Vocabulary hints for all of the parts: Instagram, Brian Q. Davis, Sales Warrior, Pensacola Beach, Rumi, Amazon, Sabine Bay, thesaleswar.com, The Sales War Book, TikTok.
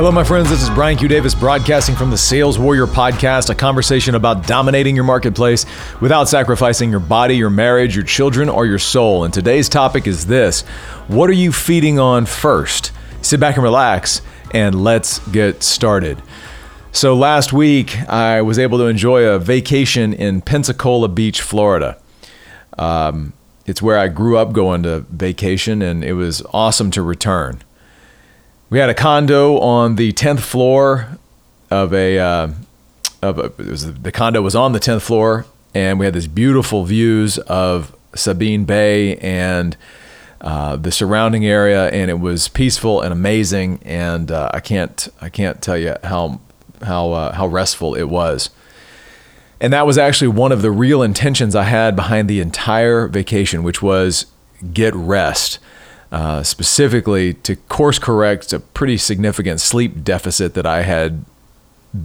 Hello, my friends. This is Brian Q. Davis broadcasting from the Sales Warrior podcast, a conversation about dominating your marketplace without sacrificing your body, your marriage, your children, or your soul. And today's topic is this: what are you feeding on first? Sit back and relax, and let's get started. So last week, I was able to enjoy a vacation in Pensacola Beach, Florida. It's where I grew up going to vacation, and it was awesome to return. We had a condo on the 10th floor of the condo was on the 10th floor, and we had these beautiful views of Sabine Bay and the surrounding area, and it was peaceful and amazing. And I can't tell you how restful it was. And that was actually one of the real intentions I had behind the entire vacation, which was get rest. Specifically to course correct a pretty significant sleep deficit that I had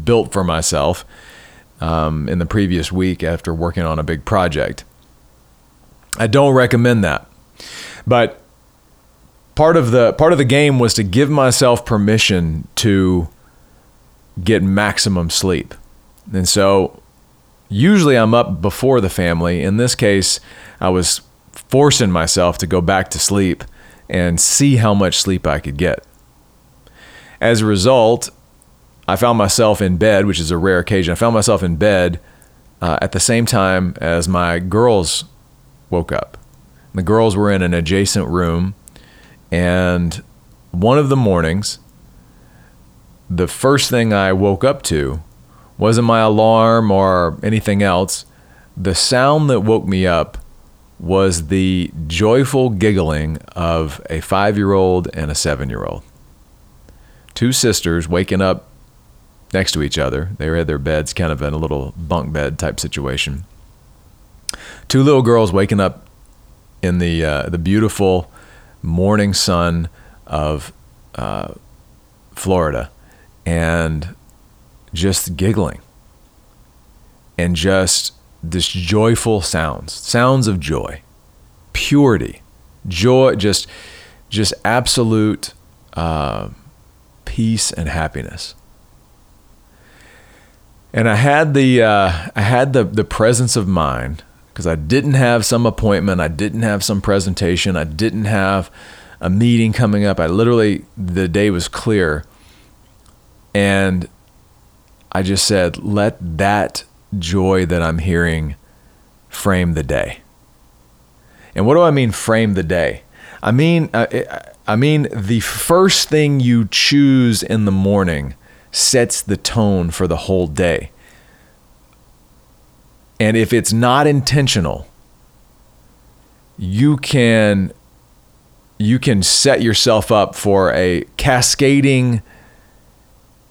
built for myself in the previous week after working on a big project. I don't recommend that, but part of the game was to give myself permission to get maximum sleep. And so usually I'm up before the family. In this case, I was forcing myself to go back to sleep and see how much sleep I could get. As a result, I found myself in bed, which is a rare occasion. I found myself in bed at the same time as my girls woke up. The girls were in an adjacent room, and one of the mornings, the first thing I woke up to wasn't my alarm or anything else. The sound that woke me up was the joyful giggling of a 5-year-old and a 7-year-old. Two sisters waking up next to each other. They were at their beds, kind of in a little bunk bed type situation. Two little girls waking up in the beautiful morning sun of Florida and just giggling and just this joyful sounds of joy, purity, joy, just absolute peace and happiness. And I had the presence of mind, because I didn't have some appointment, I didn't have some presentation, I didn't have a meeting coming up. The day was clear, and I just said, let that joy that I'm hearing frame the day. And what do I mean frame the day? I mean the first thing you choose in the morning sets the tone for the whole day. And if it's not intentional, you can set yourself up for a cascading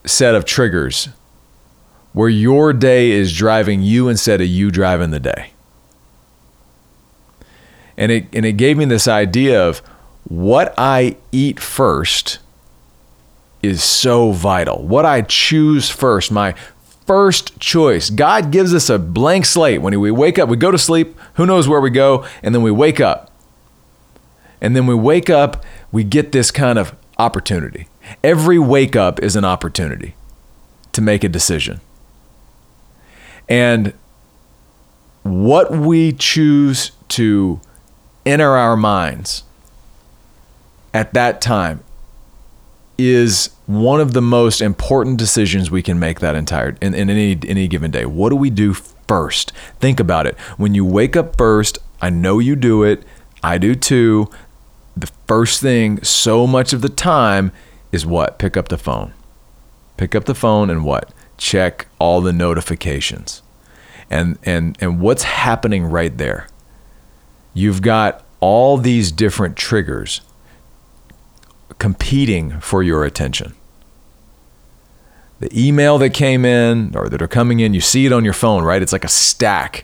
set of triggers where your day is driving you instead of you driving the day. And it gave me this idea of what I eat first is so vital. What I choose first, my first choice. God gives us a blank slate. When we wake up, we go to sleep, who knows where we go, and then we wake up. And then we wake up, we get this kind of opportunity. Every wake up is an opportunity to make a decision. And what we choose to enter our minds at that time is one of the most important decisions we can make that entire in any given day. What do we do first? Think about it. When you wake up first, I know you do it. I do too. The first thing so much of the time is what? Pick up the phone. Pick up the phone and what? Check all the notifications and what's happening right there. You've got all these different triggers competing for your attention. The email that came in or that are coming in, you see it on your phone, right? It's like a stack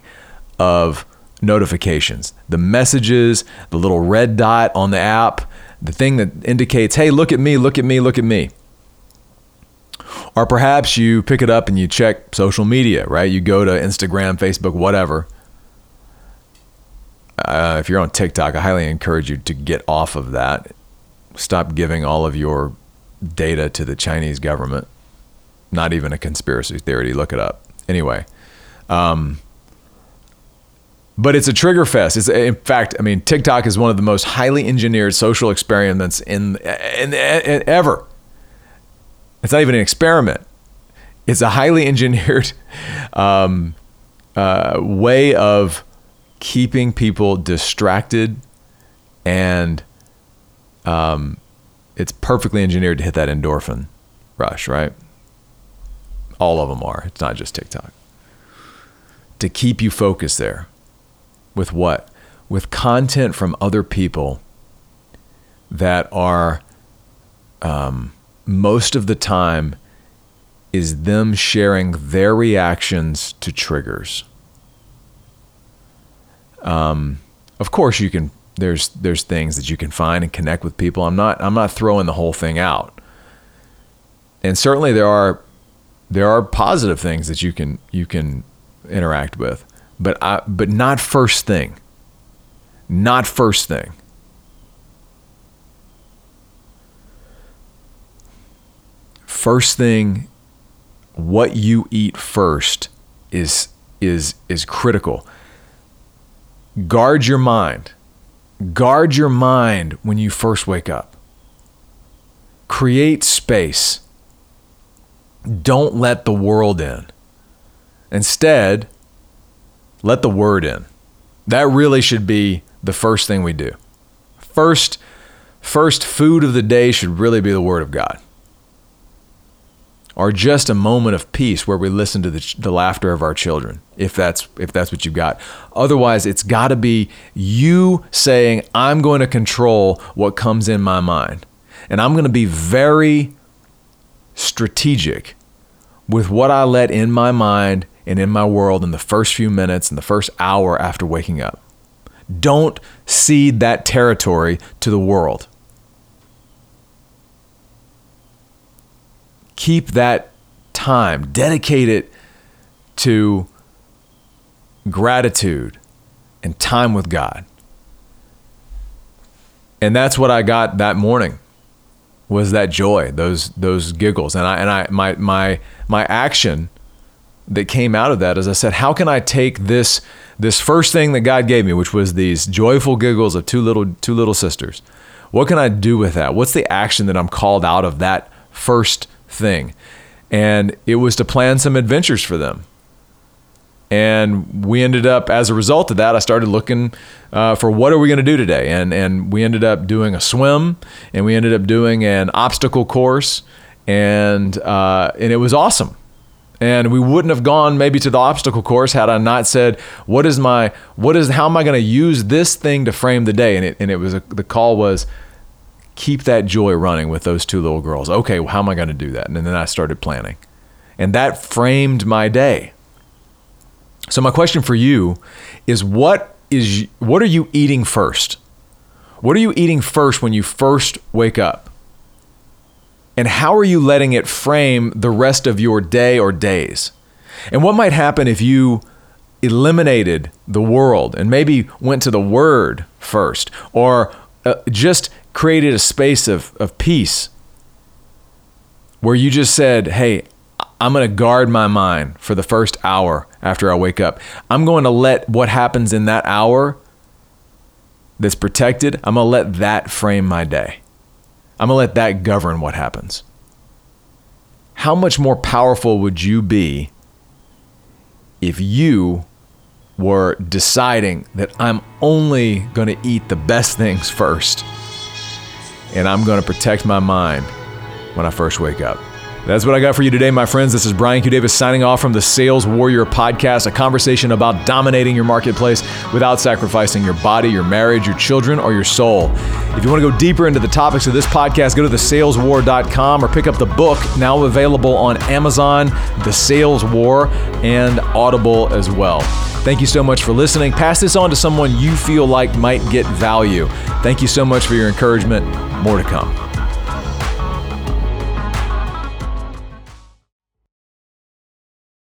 of notifications, the messages, the little red dot on the app, the thing that indicates, hey, look at me, look at me, look at me. Or perhaps you pick it up and you check social media, right? You go to Instagram, Facebook, whatever. If you're on TikTok, I highly encourage you to get off of that. Stop giving all of your data to the Chinese government. Not even a conspiracy theory. To look it up. Anyway, but it's a trigger fest. It's, in fact, I mean, TikTok is one of the most highly engineered social experiments in ever. It's not even an experiment. It's a highly engineered way of keeping people distracted, and it's perfectly engineered to hit that endorphin rush, right? All of them are. It's not just TikTok. To keep you focused there. With what? With content from other people that are, most of the time, is them sharing their reactions to triggers. Of course, you can. There's things that you can find and connect with people. I'm not throwing the whole thing out. And certainly there are positive things that you can interact with, but not first thing. Not first thing. First thing, what you eat first is critical. Guard your mind. Guard your mind when you first wake up. Create space. Don't let the world in. Instead, let the word in. That really should be the first thing we do. First food of the day should really be the word of God. Or just a moment of peace where we listen to the laughter of our children, if that's what you've got. Otherwise, it's got to be you saying, I'm going to control what comes in my mind. And I'm going to be very strategic with what I let in my mind and in my world in the first few minutes and the first hour after waking up. Don't cede that territory to the world. Keep that time, dedicate it to gratitude and time with God. And that's what I got that morning, was that joy, those giggles. And I my action that came out of that is I said, how can I take this first thing that God gave me, which was these joyful giggles of two little sisters? What can I do with that? What's the action that I'm called out of that first thing? And it was to plan some adventures for them. And we ended up, as a result of that, I started looking for what are we going to do today? And we ended up doing a swim, and we ended up doing an obstacle course, and it was awesome. And we wouldn't have gone maybe to the obstacle course had I not said, how am I going to use this thing to frame the day? The call was, keep that joy running with those two little girls. Okay, well, how am I going to do that? And then I started planning. And that framed my day. So my question for you is, what are you eating first? What are you eating first when you first wake up? And how are you letting it frame the rest of your day or days? And what might happen if you eliminated the world and maybe went to the word first, or just created a space of peace where you just said, hey, I'm going to guard my mind for the first hour after I wake up. I'm going to let what happens in that hour that's protected, I'm going to let that frame my day. I'm going to let that govern what happens. How much more powerful would you be if you were deciding that I'm only going to eat the best things first? And I'm going to protect my mind when I first wake up. That's what I got for you today, my friends. This is Brian Q. Davis signing off from the Sales Warrior podcast, a conversation about dominating your marketplace without sacrificing your body, your marriage, your children, or your soul. If you want to go deeper into the topics of this podcast, go to thesaleswar.com or pick up the book, now available on Amazon, The Sales War, and Audible as well. Thank you so much for listening. Pass this on to someone you feel like might get value. Thank you so much for your encouragement. More to come.